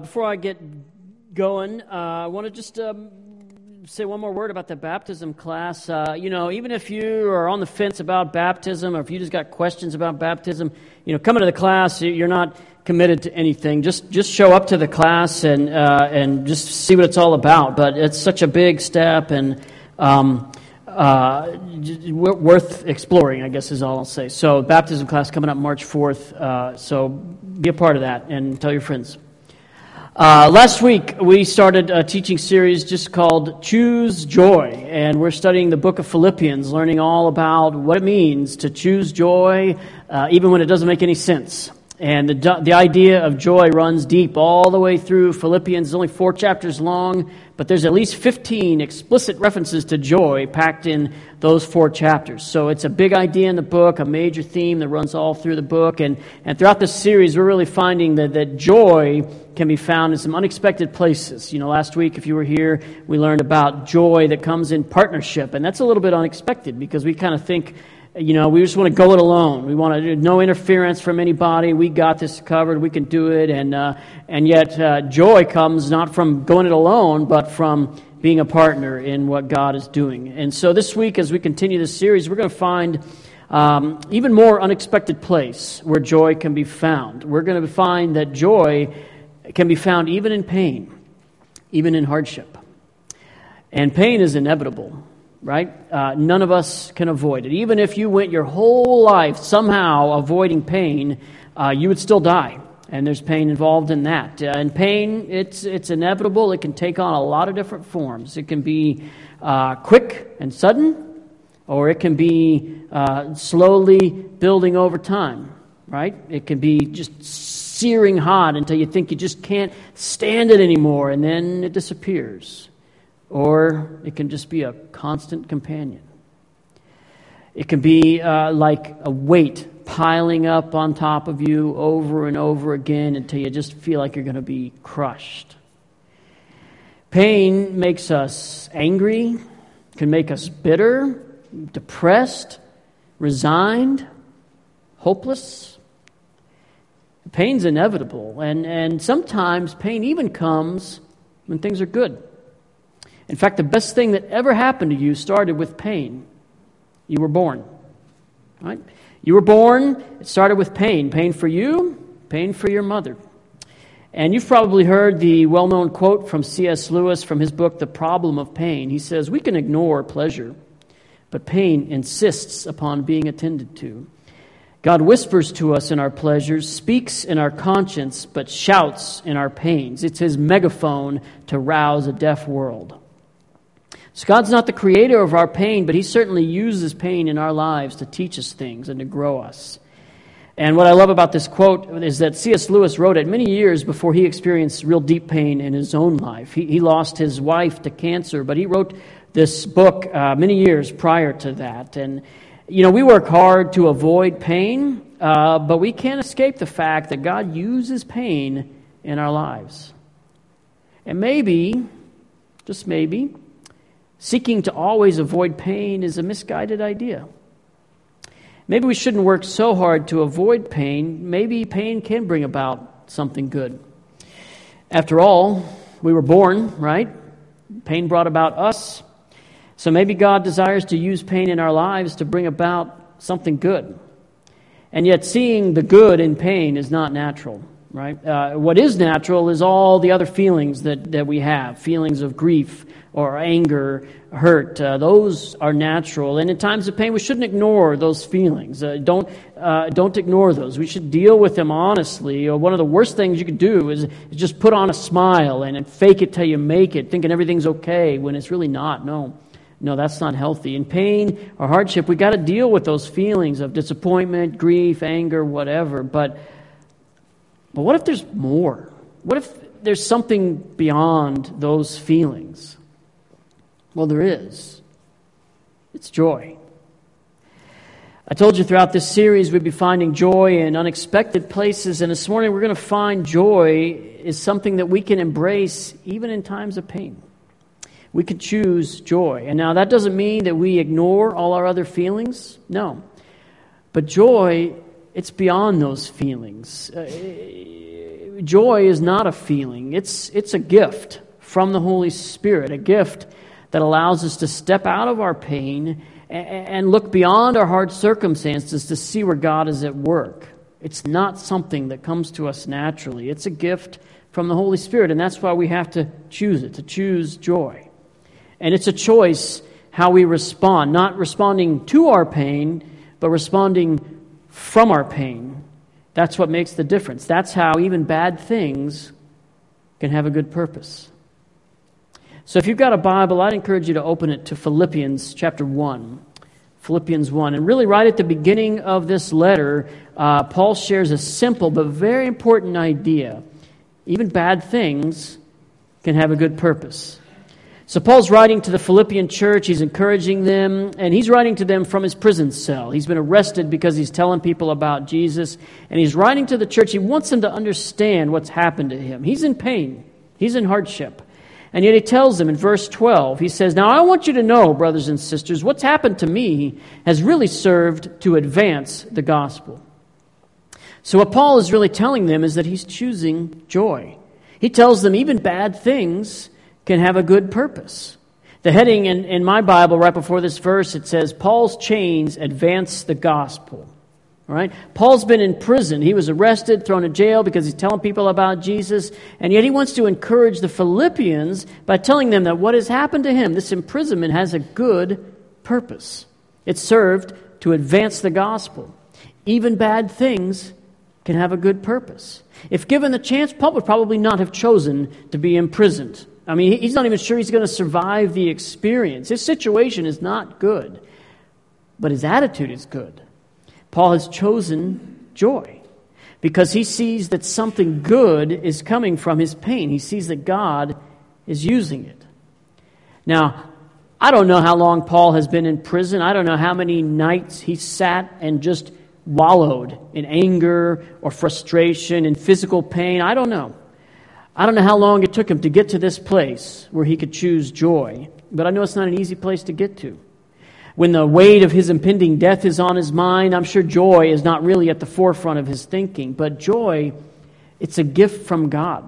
Before I get going, I want to just say one more word about the baptism class. Even if you are on the fence about baptism, or if you just got questions about baptism, coming to the class, you're not committed to anything. Just show up to the class and just see what it's all about. But it's such a big step and worth exploring, I guess is all I'll say. So baptism class coming up March 4th. So be a part of that and tell your friends. Last week, we started a teaching series just called Choose Joy, and we're studying the book of Philippians, learning all about what it means to choose joy, even when it doesn't make any sense. And the idea of joy runs deep all the way through Philippians. It's only 4 chapters long, but there's at least 15 explicit references to joy packed in those 4 chapters. So it's a big idea in the book, a major theme that runs all through the book. And throughout this series, we're really finding that joy can be found in some unexpected places. Last week, if you were here, we learned about joy that comes in partnership, and that's a little bit unexpected because we kind of think, we just want to go it alone. We want to no interference from anybody. We got this covered. We can do it, and yet joy comes not from going it alone, but from being a partner in what God is doing. And so this week, as we continue this series, we're going to find even more unexpected place where joy can be found. We're going to find that joy can be found even in pain, even in hardship. And pain is inevitable, right? None of us can avoid it. Even if you went your whole life somehow avoiding pain, you would still die, and there's pain involved in that. And pain, it's inevitable. It can take on a lot of different forms. It can be quick and sudden, or it can be slowly building over time, right? It can be just searing hot until you think you just can't stand it anymore, and then it disappears. Or it can just be a constant companion. It can be like a weight piling up on top of you over and over again until you just feel like you're going to be crushed. Pain makes us angry, can make us bitter, depressed, resigned, hopeless. Pain's inevitable, and sometimes pain even comes when things are good. In fact, the best thing that ever happened to you started with pain. You were born, right? You were born, it started with pain. Pain for you, pain for your mother. And you've probably heard the well-known quote from C.S. Lewis from his book, The Problem of Pain. He says, "We can ignore pleasure, but pain insists upon being attended to. God whispers to us in our pleasures, speaks in our conscience, but shouts in our pains. It's his megaphone to rouse a deaf world." So God's not the creator of our pain, but he certainly uses pain in our lives to teach us things and to grow us. And what I love about this quote is that C.S. Lewis wrote it many years before he experienced real deep pain in his own life. He lost his wife to cancer, but he wrote this book many years prior to that. And we work hard to avoid pain, but we can't escape the fact that God uses pain in our lives. And maybe, just maybe, seeking to always avoid pain is a misguided idea. Maybe we shouldn't work so hard to avoid pain. Maybe pain can bring about something good. After all, we were born, right? Pain brought about us. So maybe God desires to use pain in our lives to bring about something good. And yet seeing the good in pain is not natural, right? What is natural is all the other feelings that we have, feelings of grief or anger, hurt. Those are natural. And in times of pain, we shouldn't ignore those feelings. Don't ignore those. We should deal with them honestly. One of the worst things you could do is just put on a smile and fake it till you make it, thinking everything's okay when it's really not. No, that's not healthy. In pain or hardship, we got to deal with those feelings of disappointment, grief, anger, whatever. But what if there's more? What if there's something beyond those feelings? Well, there is. It's joy. I told you throughout this series we'd be finding joy in unexpected places, and this morning we're going to find joy is something that we can embrace even in times of pain. We could choose joy. And now that doesn't mean that we ignore all our other feelings. No. But joy It's beyond those feelings. Joy is not a feeling. It's a gift from the Holy Spirit, a gift that allows us to step out of our pain and look beyond our hard circumstances to see where God is at work. It's not something that comes to us naturally. It's a gift from the Holy Spirit, and that's why we have to choose it, to choose joy. And it's a choice how we respond, not responding to our pain, but responding from our pain. That's what makes the difference. That's how even bad things can have a good purpose. So if you've got a Bible, I'd encourage you to open it to Philippians chapter 1. Philippians 1. And really right at the beginning of this letter, Paul shares a simple but very important idea. Even bad things can have a good purpose. So Paul's writing to the Philippian church, he's encouraging them, and he's writing to them from his prison cell. He's been arrested because he's telling people about Jesus, and he's writing to the church. He wants them to understand what's happened to him. He's in pain. He's in hardship. And yet he tells them in verse 12, he says, "Now I want you to know, brothers and sisters, what's happened to me has really served to advance the gospel." So what Paul is really telling them is that he's choosing joy. He tells them even bad things can have a good purpose. The heading in my Bible right before this verse, it says, "Paul's chains advance the gospel." All right? Paul's been in prison. He was arrested, thrown in jail because he's telling people about Jesus, and yet he wants to encourage the Philippians by telling them that what has happened to him, this imprisonment, has a good purpose. It served to advance the gospel. Even bad things can have a good purpose. If given the chance, Paul would probably not have chosen to be imprisoned. I mean, he's not even sure he's going to survive the experience. His situation is not good, but his attitude is good. Paul has chosen joy because he sees that something good is coming from his pain. He sees that God is using it. Now, I don't know how long Paul has been in prison. I don't know how many nights he sat and just wallowed in anger or frustration and physical pain. I don't know. I don't know how long it took him to get to this place where he could choose joy, but I know it's not an easy place to get to. When the weight of his impending death is on his mind, I'm sure joy is not really at the forefront of his thinking, but joy, it's a gift from God.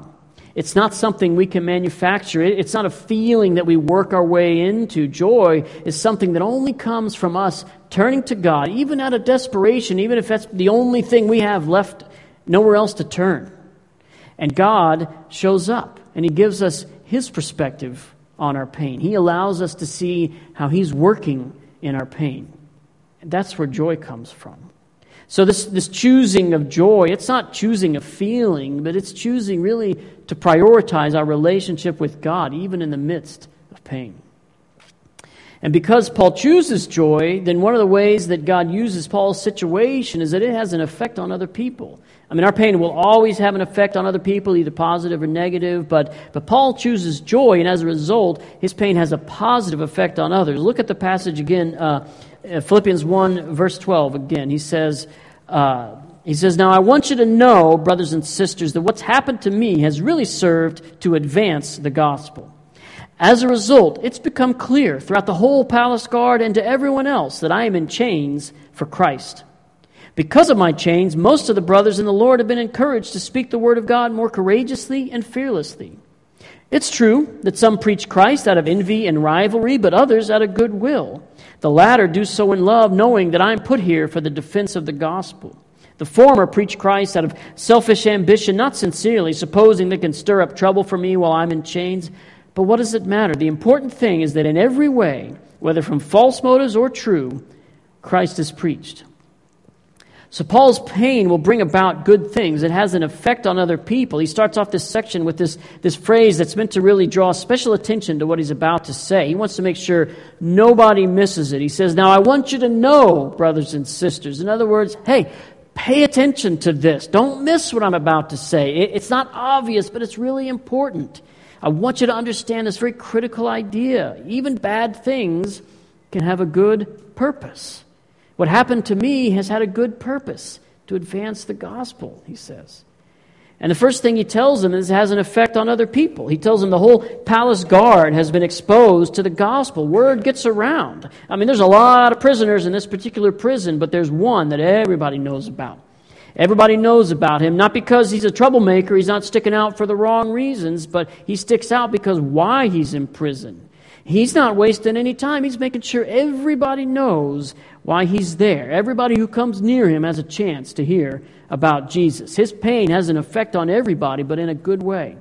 It's not something we can manufacture. It's not a feeling that we work our way into. Joy is something that only comes from us turning to God, even out of desperation, even if that's the only thing we have left, nowhere else to turn. And God shows up, and he gives us his perspective on our pain. He allows us to see how he's working in our pain. And that's where joy comes from. So this choosing of joy, it's not choosing a feeling, but it's choosing really to prioritize our relationship with God, even in the midst of pain. And because Paul chooses joy, then one of the ways that God uses Paul's situation is that it has an effect on other people. I mean, our pain will always have an effect on other people, either positive or negative, but Paul chooses joy, and as a result, his pain has a positive effect on others. Look at the passage again, Philippians 1, verse 12 again. He says, "Now I want you to know, brothers and sisters, that what's happened to me has really served to advance the gospel. As a result, it's become clear throughout the whole palace guard and to everyone else that I am in chains for Christ. Because of my chains, most of the brothers in the Lord have been encouraged to speak the word of God more courageously and fearlessly. It's true that some preach Christ out of envy and rivalry, but others out of goodwill. The latter do so in love, knowing that I am put here for the defense of the gospel. The former preach Christ out of selfish ambition, not sincerely, supposing they can stir up trouble for me while I'm in chains. But what does it matter? The important thing is that in every way, whether from false motives or true, Christ is preached." So Paul's pain will bring about good things. It has an effect on other people. He starts off this section with this phrase that's meant to really draw special attention to what he's about to say. He wants to make sure nobody misses it. He says, "Now I want you to know, brothers and sisters." In other words, hey, pay attention to this. Don't miss what I'm about to say. It's not obvious, but it's really important. I want you to understand this very critical idea. Even bad things can have a good purpose. What happened to me has had a good purpose, to advance the gospel, he says. And the first thing he tells them is it has an effect on other people. He tells them the whole palace guard has been exposed to the gospel. Word gets around. I mean, there's a lot of prisoners in this particular prison, but there's one that everybody knows about. Everybody knows about him, not because he's a troublemaker, he's not sticking out for the wrong reasons, but he sticks out because why he's in prison. He's not wasting any time. He's making sure everybody knows why he's there. Everybody who comes near him has a chance to hear about Jesus. His pain has an effect on everybody, but in a good way.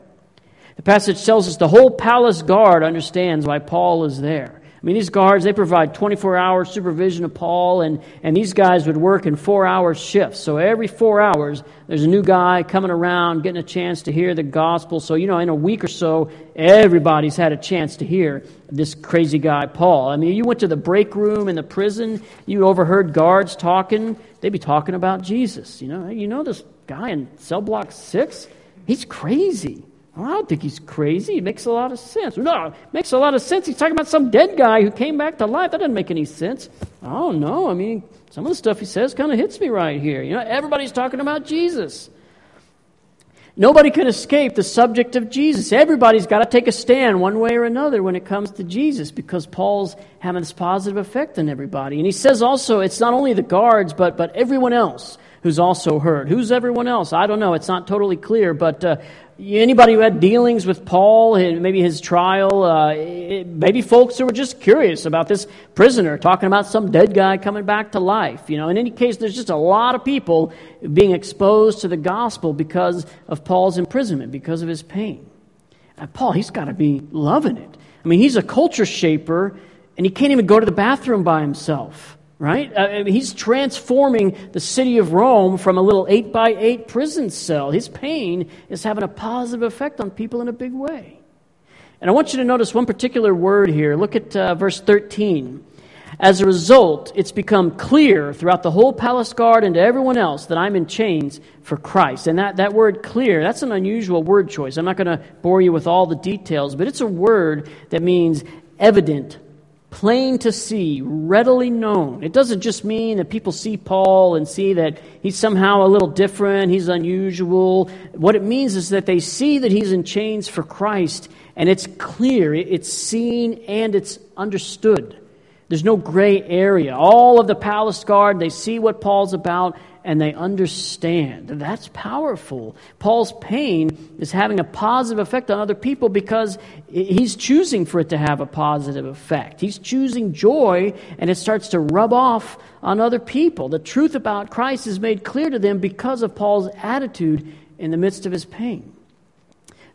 The passage tells us the whole palace guard understands why Paul is there. I mean, these guards, they provide 24-hour supervision of Paul, and these guys would work in 4-hour shifts. So every 4 hours, there's a new guy coming around, getting a chance to hear the gospel. So, you know, in a week or so, everybody's had a chance to hear this crazy guy, Paul. I mean, you went to the break room in the prison, you overheard guards talking. They'd be talking about Jesus. You know this guy in cell block 6? He's crazy. Well, I don't think he's crazy. It makes a lot of sense. No, it makes a lot of sense. He's talking about some dead guy who came back to life. That doesn't make any sense. I don't know. I mean, some of the stuff he says kind of hits me right here. You know, everybody's talking about Jesus. Nobody can escape the subject of Jesus. Everybody's got to take a stand one way or another when it comes to Jesus, because Paul's having this positive effect on everybody. And he says also it's not only the guards, but everyone else who's also heard. Who's everyone else? I don't know. It's not totally clear, but anybody who had dealings with Paul, maybe his trial, maybe folks who were just curious about this prisoner talking about some dead guy coming back to life. You know, in any case, there's just a lot of people being exposed to the gospel because of Paul's imprisonment, because of his pain. And Paul, he's got to be loving it. I mean, he's a culture shaper, and he can't even go to the bathroom by himself. Right? I mean, he's transforming the city of Rome from a little 8x8 prison cell. His pain is having a positive effect on people in a big way. And I want you to notice one particular word here. Look at verse 13. As a result, it's become clear throughout the whole palace guard and to everyone else that I'm in chains for Christ. And that word clear, that's an unusual word choice. I'm not going to bore you with all the details, but it's a word that means evident, plain to see, readily known. It doesn't just mean that people see Paul and see that he's somehow a little different, he's unusual. What it means is that they see that he's in chains for Christ, and it's clear, it's seen, and it's understood. There's no gray area. All of the palace guard, they see what Paul's about, and they understand. That's powerful. Paul's pain is having a positive effect on other people because he's choosing for it to have a positive effect. He's choosing joy, and it starts to rub off on other people. The truth about Christ is made clear to them because of Paul's attitude in the midst of his pain.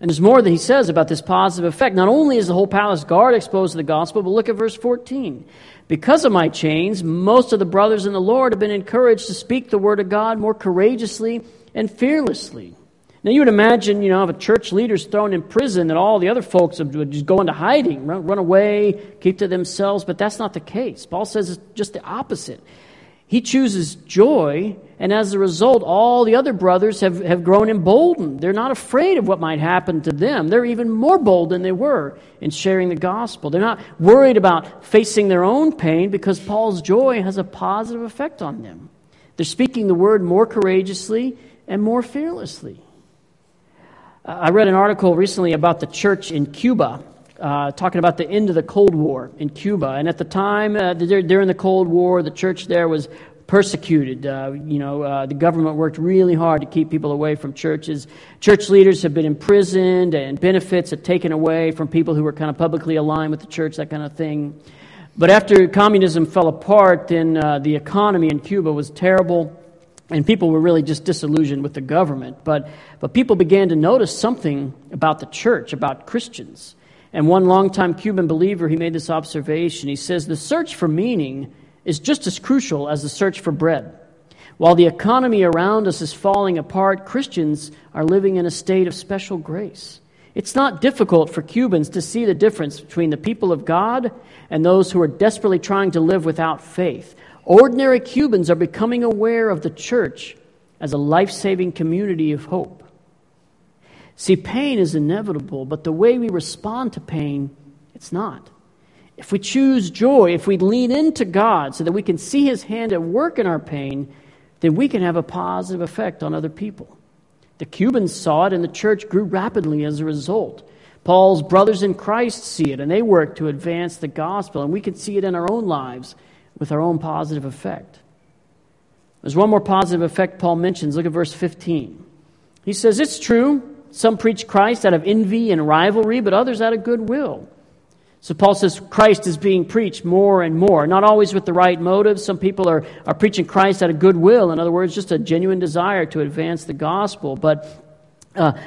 And there's more that he says about this positive effect. Not only is the whole palace guard exposed to the gospel, but look at verse 14. Because of my chains, most of the brothers in the Lord have been encouraged to speak the word of God more courageously and fearlessly. Now, you would imagine, you know, if a church leader's thrown in prison, that all the other folks would just go into hiding, run away, keep to themselves, but that's not the case. Paul says it's just the opposite. He chooses joy, and as a result, all the other brothers have grown emboldened. They're not afraid of what might happen to them. They're even more bold than they were in sharing the gospel. They're not worried about facing their own pain because Paul's joy has a positive effect on them. They're speaking the word more courageously and more fearlessly. I read an article recently about the church in Cuba, talking about the end of the Cold War in Cuba. And at the time, during the Cold War, the church there was persecuted. The government worked really hard to keep people away from churches. Church leaders have been imprisoned, and benefits are taken away from people who were kind of publicly aligned with the church, that kind of thing. But after communism fell apart, then the economy in Cuba was terrible, and people were really just disillusioned with the government. But people began to notice something about the church, about Christians. And one longtime Cuban believer, he made this observation. He says, the search for meaning is just as crucial as the search for bread. While the economy around us is falling apart, Christians are living in a state of special grace. It's not difficult for Cubans to see the difference between the people of God and those who are desperately trying to live without faith. Ordinary Cubans are becoming aware of the church as a life-saving community of hope. See, pain is inevitable, but the way we respond to pain, it's not. If we choose joy, if we lean into God so that we can see His hand at work in our pain, then we can have a positive effect on other people. The Cubans saw it, and the church grew rapidly as a result. Paul's brothers in Christ see it, and they work to advance the gospel, and we can see it in our own lives with our own positive effect. There's one more positive effect Paul mentions. Look at verse 15. He says, it's true, some preach Christ out of envy and rivalry, but others out of goodwill. So Paul says Christ is being preached more and more, not always with the right motives. Some people are preaching Christ out of goodwill. In other words, just a genuine desire to advance the gospel. But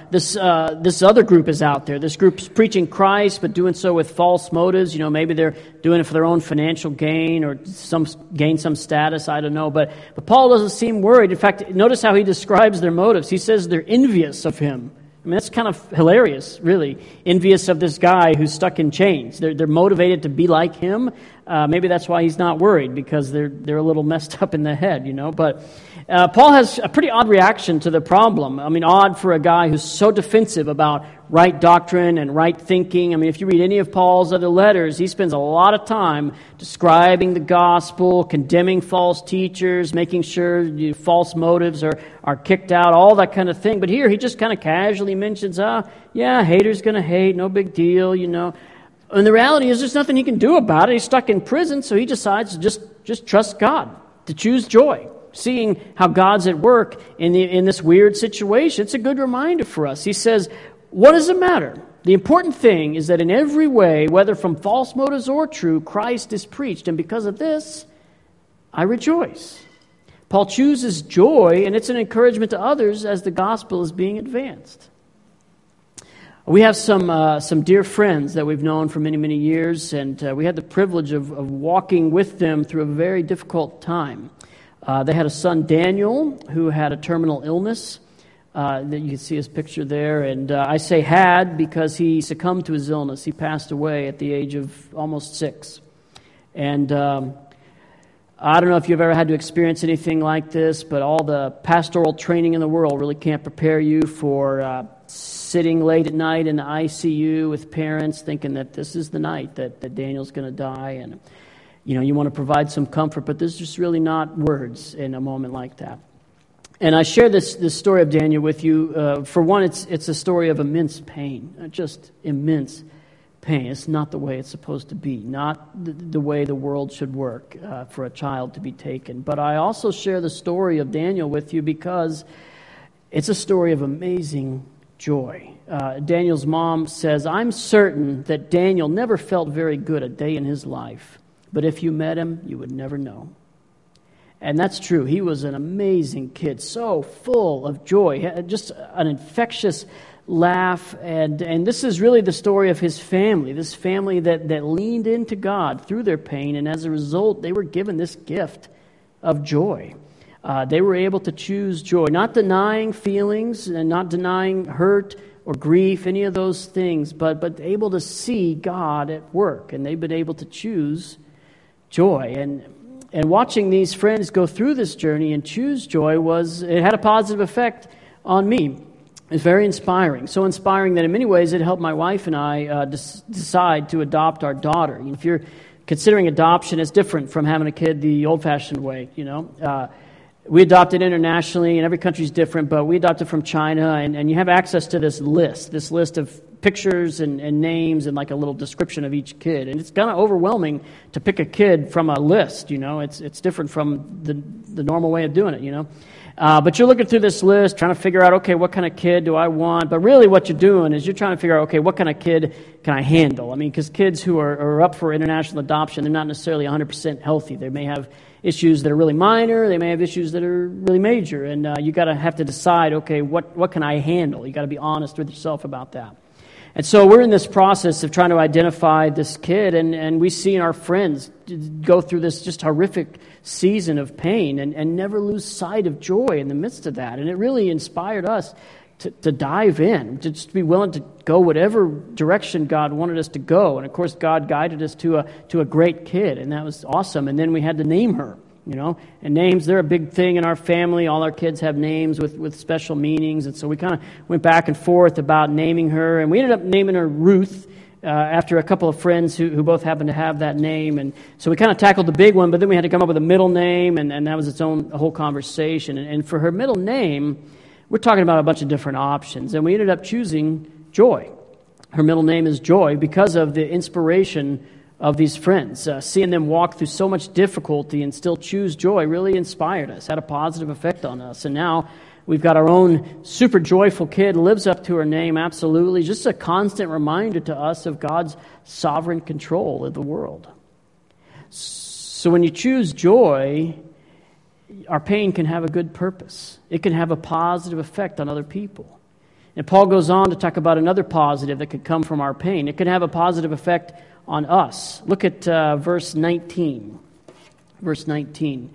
this other group is out there. This group's preaching Christ, but doing so with false motives. You know, maybe they're doing it for their own financial gain or some status. I don't know. But Paul doesn't seem worried. In fact, notice how he describes their motives. He says they're envious of him. I mean, that's kind of hilarious, really. Envious of this guy who's stuck in chains. They're motivated to be like him. Maybe that's why he's not worried, because they're a little messed up in the head, you know. But Paul has a pretty odd reaction to the problem. I mean, odd for a guy who's so defensive about right doctrine and right thinking. I mean, if you read any of Paul's other letters, he spends a lot of time describing the gospel, condemning false teachers, making sure false motives are kicked out, all that kind of thing. But here he just kind of casually mentions, haters going to hate, no big deal, you know. And the reality is there's nothing he can do about it. He's stuck in prison, so he decides to just trust God, to choose joy. Seeing how God's at work in this weird situation, it's a good reminder for us. He says, what does it matter? The important thing is that in every way, whether from false motives or true, Christ is preached, and because of this, I rejoice. Paul chooses joy, and it's an encouragement to others as the gospel is being advanced. We have some dear friends that we've known for many, many years, and we had the privilege of walking with them through a very difficult time. They had a son, Daniel, who had a terminal illness. You can see his picture there. And I say had because he succumbed to his illness. He passed away at the age of almost 6. And I don't know if you've ever had to experience anything like this, but all the pastoral training in the world really can't prepare you for sitting late at night in the ICU with parents thinking that this is the night that Daniel's going to die. And you know, you want to provide some comfort, but there's just really not words in a moment like that. And I share this story of Daniel with you. For one, it's a story of immense pain, just immense pain. It's not the way it's supposed to be, not the way the world should work for a child to be taken. But I also share the story of Daniel with you because it's a story of amazing joy. Daniel's mom says, I'm certain that Daniel never felt very good a day in his life. But if you met him, you would never know. And that's true. He was an amazing kid, so full of joy, just an infectious laugh. And this is really the story of his family, this family that leaned into God through their pain, and as a result, they were given this gift of joy. They were able to choose joy, not denying feelings and not denying hurt or grief, any of those things, but able to see God at work, and they've been able to choose joy. And watching these friends go through this journey and choose joy had a positive effect on me. It's very inspiring. So inspiring that in many ways it helped my wife and I decide to adopt our daughter. If you're considering adoption, it's different from having a kid the old-fashioned way, you know. We adopted internationally, and every country's different, but we adopted from China, and you have access to this list of pictures and names and like a little description of each kid. And it's kind of overwhelming to pick a kid from a list, you know. It's different from the normal way of doing it, you know. But you're looking through this list, trying to figure out, okay, what kind of kid do I want? But really what you're doing is you're trying to figure out, okay, what kind of kid can I handle? I mean, because kids who are up for international adoption, they're not necessarily 100% healthy. They may have issues that are really minor. They may have issues that are really major. And you got to have to decide, okay, what can I handle? You got to be honest with yourself about that. And so we're in this process of trying to identify this kid, and we see our friends go through this just horrific season of pain and never lose sight of joy in the midst of that. And it really inspired us to dive in, to just be willing to go whatever direction God wanted us to go. And, of course, God guided us to a great kid, and that was awesome. And then we had to name her. You know, and names, they're a big thing in our family. All our kids have names with special meanings. And so we kind of went back and forth about naming her. And we ended up naming her Ruth after a couple of friends who both happened to have that name. And so we kind of tackled the big one, but then we had to come up with a middle name. And that was its own whole conversation. And for her middle name, we're talking about a bunch of different options. And we ended up choosing Joy. Her middle name is Joy because of the inspiration of these friends. Seeing them walk through so much difficulty and still choose joy really inspired us, had a positive effect on us. And now we've got our own super joyful kid, lives up to her name, absolutely. Just a constant reminder to us of God's sovereign control of the world. So when you choose joy, our pain can have a good purpose. It can have a positive effect on other people. And Paul goes on to talk about another positive that could come from our pain. It can have a positive effect on us. Look at verse 19. Verse 19.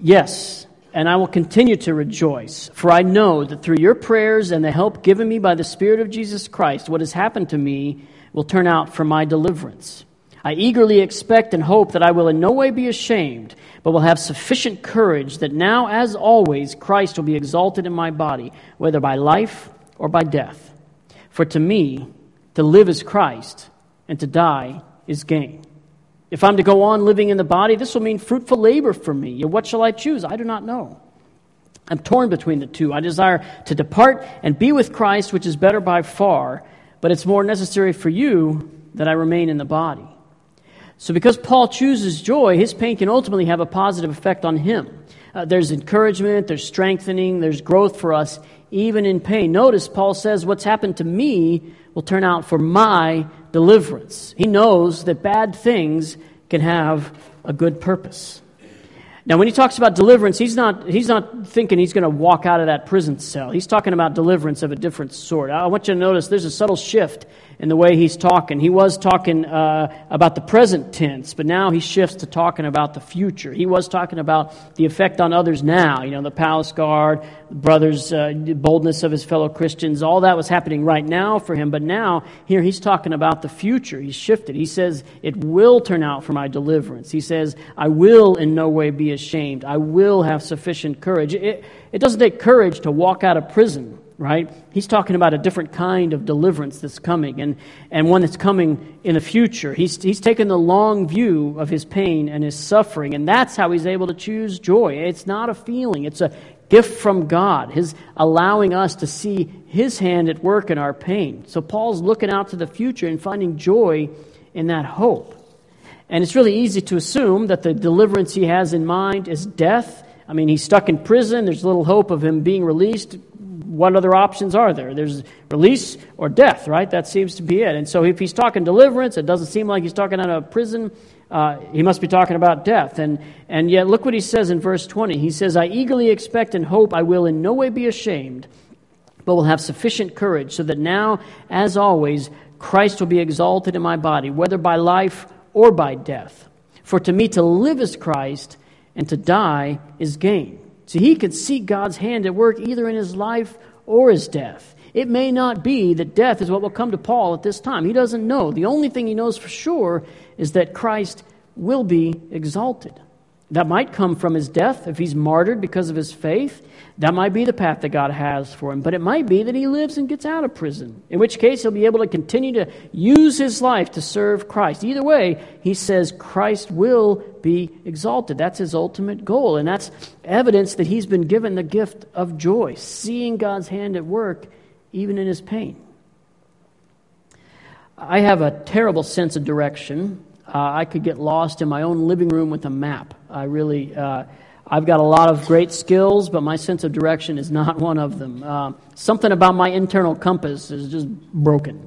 Yes, and I will continue to rejoice, for I know that through your prayers and the help given me by the Spirit of Jesus Christ, what has happened to me will turn out for my deliverance. I eagerly expect and hope that I will in no way be ashamed, but will have sufficient courage that now, as always, Christ will be exalted in my body, whether by life or by death. For to me, to live is Christ, and to die is gain. If I'm to go on living in the body, this will mean fruitful labor for me. What shall I choose? I do not know. I'm torn between the two. I desire to depart and be with Christ, which is better by far, but it's more necessary for you that I remain in the body. So because Paul chooses joy, his pain can ultimately have a positive effect on him. There's encouragement, there's strengthening, there's growth for us, even in pain. Notice Paul says, what's happened to me will turn out for my deliverance. He knows that bad things can have a good purpose. Now, when he talks about deliverance, he's not thinking he's going to walk out of that prison cell. He's talking about deliverance of a different sort. I want you to notice there's a subtle shift in the way he's talking. He was talking about the present tense, but now he shifts to talking about the future. He was talking about the effect on others now, the palace guard, brothers, boldness of his fellow Christians, all that was happening right now for him. But now, here he's talking about the future. He's shifted. He says, it will turn out for my deliverance. He says, I will in no way be ashamed. I will have sufficient courage. It doesn't take courage to walk out of prison, right? He's talking about a different kind of deliverance that's coming, and one that's coming in the future. He's taken the long view of his pain and his suffering, and that's how he's able to choose joy. It's not a feeling. It's a gift from God, his allowing us to see his hand at work in our pain. So Paul's looking out to the future and finding joy in that hope. And it's really easy to assume that the deliverance he has in mind is death. I mean, he's stuck in prison. There's little hope of him being released. What other options are there? There's release or death, right? That seems to be it. And so if he's talking deliverance, it doesn't seem like he's talking out of prison. He must be talking about death. And yet, look what he says in verse 20. He says, I eagerly expect and hope I will in no way be ashamed, but will have sufficient courage so that now, as always, Christ will be exalted in my body, whether by life or by death. For to me to live is Christ, and to die is gain. So he could see God's hand at work either in his life or his death. It may not be that death is what will come to Paul at this time. He doesn't know. The only thing he knows for sure is that Christ will be exalted. That might come from his death if he's martyred because of his faith. That might be the path that God has for him. But it might be that he lives and gets out of prison, in which case he'll be able to continue to use his life to serve Christ. Either way, he says Christ will be exalted. That's his ultimate goal, and that's evidence that he's been given the gift of joy, seeing God's hand at work even in his pain. I have a terrible sense of direction. I could get lost in my own living room with a map. I've got a lot of great skills, but my sense of direction is not one of them. Something about my internal compass is just broken.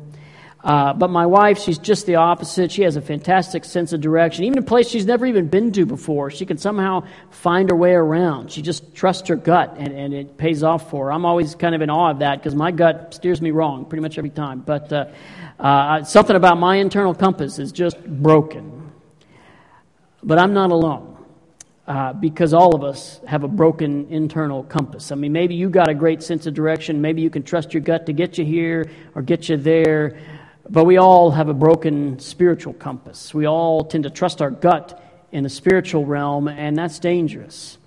But my wife, she's just the opposite. She has a fantastic sense of direction. Even a place she's never even been to before, she can somehow find her way around. She just trusts her gut, and it pays off for her. I'm always kind of in awe of that because my gut steers me wrong pretty much every time. But something about my internal compass is just broken. But I'm not alone. Because all of us have a broken internal compass. I mean, maybe you got a great sense of direction. Maybe you can trust your gut to get you here or get you there. But we all have a broken spiritual compass. We all tend to trust our gut in the spiritual realm, and that's dangerous.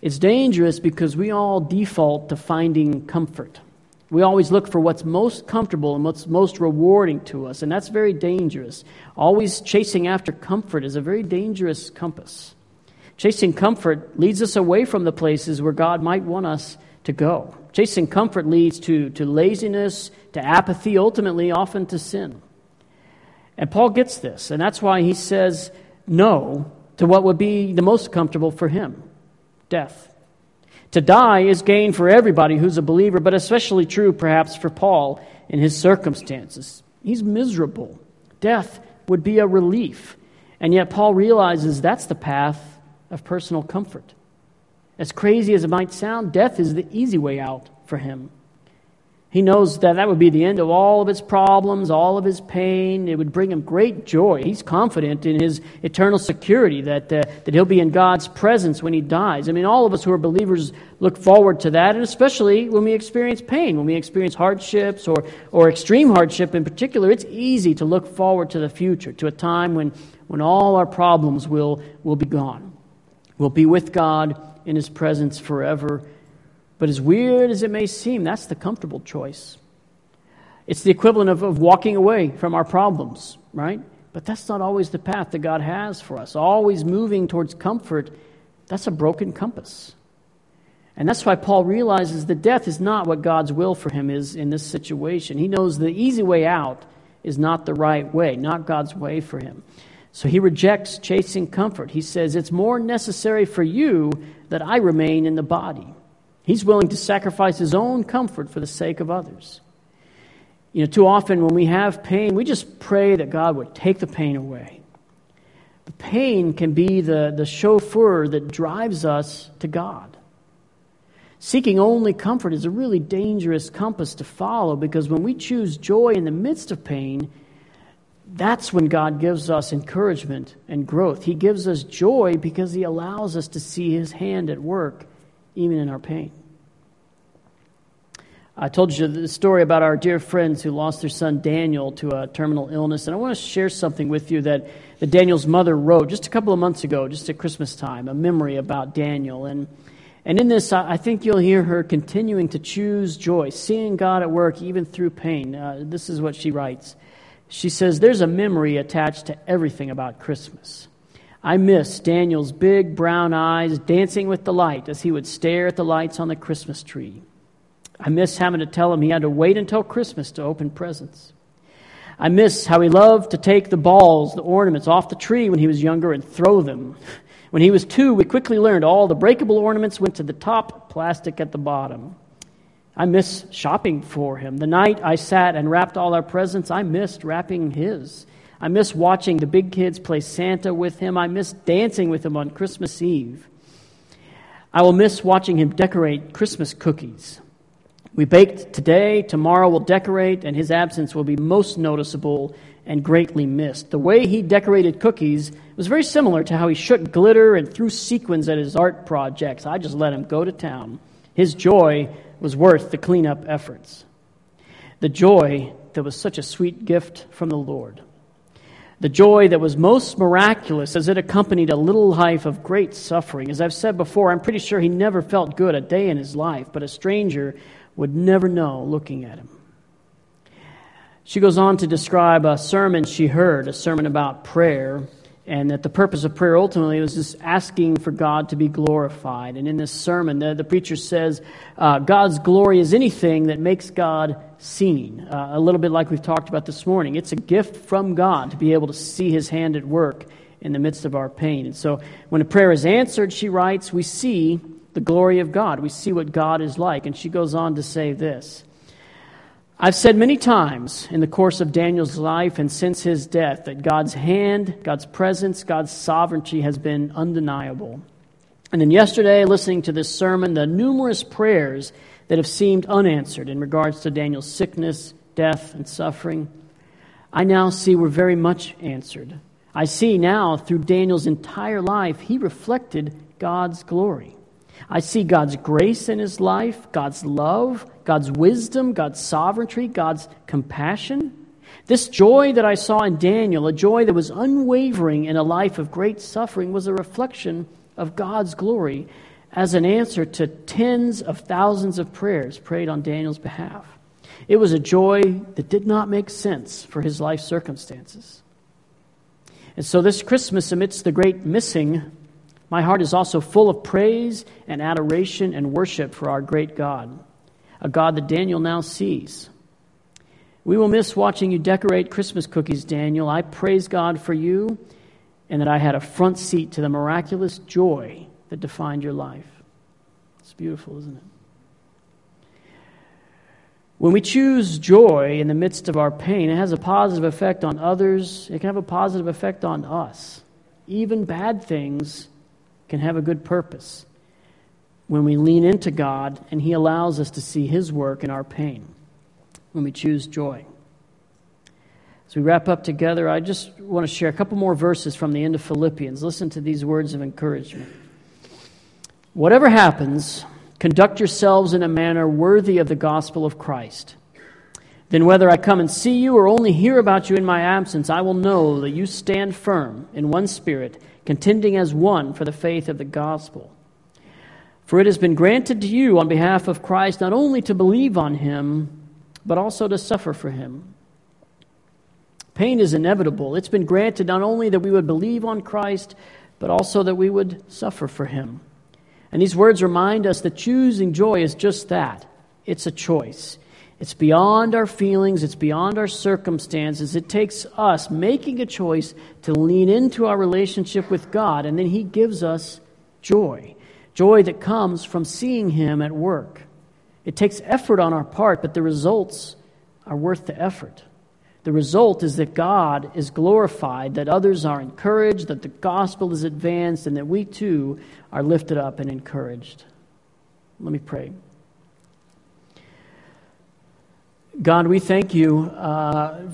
It's dangerous because we all default to finding comfort. We always look for what's most comfortable and what's most rewarding to us, and that's very dangerous. Always chasing after comfort is a very dangerous compass. Chasing comfort leads us away from the places where God might want us to go. Chasing comfort leads to laziness, to apathy, ultimately often to sin. And Paul gets this, and that's why he says no to what would be the most comfortable for him, death. To die is gain for everybody who's a believer, but especially true perhaps for Paul in his circumstances. He's miserable. Death would be a relief. And yet Paul realizes that's the path of personal comfort. As crazy as it might sound, death is the easy way out for him. He knows that that would be the end of all of his problems, all of his pain. It would bring him great joy. He's confident in his eternal security that he'll be in God's presence when he dies. I mean, all of us who are believers look forward to that, and especially when we experience pain, when we experience hardships or extreme hardship in particular, it's easy to look forward to the future, to a time when all our problems will be gone. We'll be with God in his presence forever. But as weird as it may seem, that's the comfortable choice. It's the equivalent of walking away from our problems, right? But that's not always the path that God has for us. Always moving towards comfort, that's a broken compass. And that's why Paul realizes that death is not what God's will for him is in this situation. He knows the easy way out is not the right way, not God's way for him. So he rejects chasing comfort. He says, it's more necessary for you that I remain in the body. He's willing to sacrifice his own comfort for the sake of others. You know, too often when we have pain, we just pray that God would take the pain away. But pain can be the chauffeur that drives us to God. Seeking only comfort is a really dangerous compass to follow, because when we choose joy in the midst of pain, that's when God gives us encouragement and growth. He gives us joy because he allows us to see his hand at work even in our pain. I told you the story about our dear friends who lost their son Daniel to a terminal illness, and I want to share something with you that Daniel's mother wrote just a couple of months ago, just at Christmas time, a memory about Daniel. And in this, I think you'll hear her continuing to choose joy, seeing God at work even through pain. This is what she writes. She says, "There's a memory attached to everything about Christmas. I miss Daniel's big brown eyes dancing with delight as he would stare at the lights on the Christmas tree. I miss having to tell him he had to wait until Christmas to open presents. I miss how he loved to take the balls, the ornaments, off the tree when he was younger and throw them. When he was 2, we quickly learned all the breakable ornaments went to the top, plastic at the bottom. I miss shopping for him. The night I sat and wrapped all our presents, I missed wrapping his. I miss watching the big kids play Santa with him. I miss dancing with him on Christmas Eve. I will miss watching him decorate Christmas cookies. We baked today, tomorrow we'll decorate, and his absence will be most noticeable and greatly missed. The way he decorated cookies was very similar to how he shook glitter and threw sequins at his art projects. I just let him go to town. His joy was worth the cleanup efforts. The joy that was such a sweet gift from the Lord. The joy that was most miraculous as it accompanied a little life of great suffering. As I've said before, I'm pretty sure he never felt good a day in his life, but a stranger would never know looking at him." She goes on to describe a sermon she heard, a sermon about prayer, and that the purpose of prayer ultimately was just asking for God to be glorified. And in this sermon, the preacher says, God's glory is anything that makes God seen, a little bit like we've talked about this morning. It's a gift from God to be able to see his hand at work in the midst of our pain. And so when a prayer is answered, she writes, we see the glory of God. We see what God is like. And she goes on to say this, "I've said many times in the course of Daniel's life and since his death that God's hand, God's presence, God's sovereignty has been undeniable. And then yesterday, listening to this sermon, the numerous prayers that have seemed unanswered in regards to Daniel's sickness, death, and suffering, I now see were very much answered. I see now through Daniel's entire life, he reflected God's glory. I see God's grace in his life, God's love, God's wisdom, God's sovereignty, God's compassion. This joy that I saw in Daniel, a joy that was unwavering in a life of great suffering, was a reflection of God's glory as an answer to tens of thousands of prayers prayed on Daniel's behalf. It was a joy that did not make sense for his life circumstances. And so this Christmas, amidst the great missing, my heart is also full of praise and adoration and worship for our great God, a God that Daniel now sees. We will miss watching you decorate Christmas cookies, Daniel. I praise God for you and that I had a front seat to the miraculous joy that defined your life. It's beautiful, isn't it? When we choose joy in the midst of our pain, it has a positive effect on others. It can have a positive effect on us. Even bad things can have a good purpose when we lean into God and He allows us to see His work in our pain, when we choose joy. As we wrap up together, I just want to share a couple more verses from the end of Philippians. Listen to these words of encouragement. Whatever happens, conduct yourselves in a manner worthy of the gospel of Christ. Then whether I come and see you or only hear about you in my absence, I will know that you stand firm in one spirit, contending as one for the faith of the gospel. For it has been granted to you on behalf of Christ not only to believe on Him, but also to suffer for Him. Pain is inevitable. It's been granted not only that we would believe on Christ, but also that we would suffer for Him. And these words remind us that choosing joy is just that. It's a choice. It's beyond our feelings. It's beyond our circumstances. It takes us making a choice to lean into our relationship with God, and then He gives us joy. Joy that comes from seeing Him at work. It takes effort on our part, but the results are worth the effort. The result is that God is glorified, that others are encouraged, that the gospel is advanced, and that we too are lifted up and encouraged. Let me pray. God, we thank you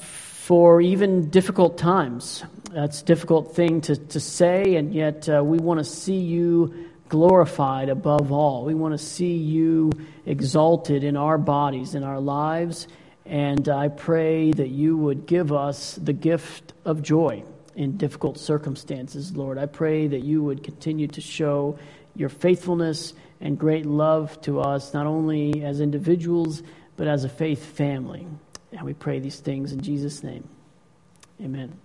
for even difficult times. That's a difficult thing to say, and yet we want to see you glorified above all. We want to see you exalted in our bodies, in our lives, and I pray that you would give us the gift of joy in difficult circumstances, Lord. I pray that you would continue to show your faithfulness and great love to us, not only as individuals, but as a faith family. And we pray these things in Jesus' name. Amen.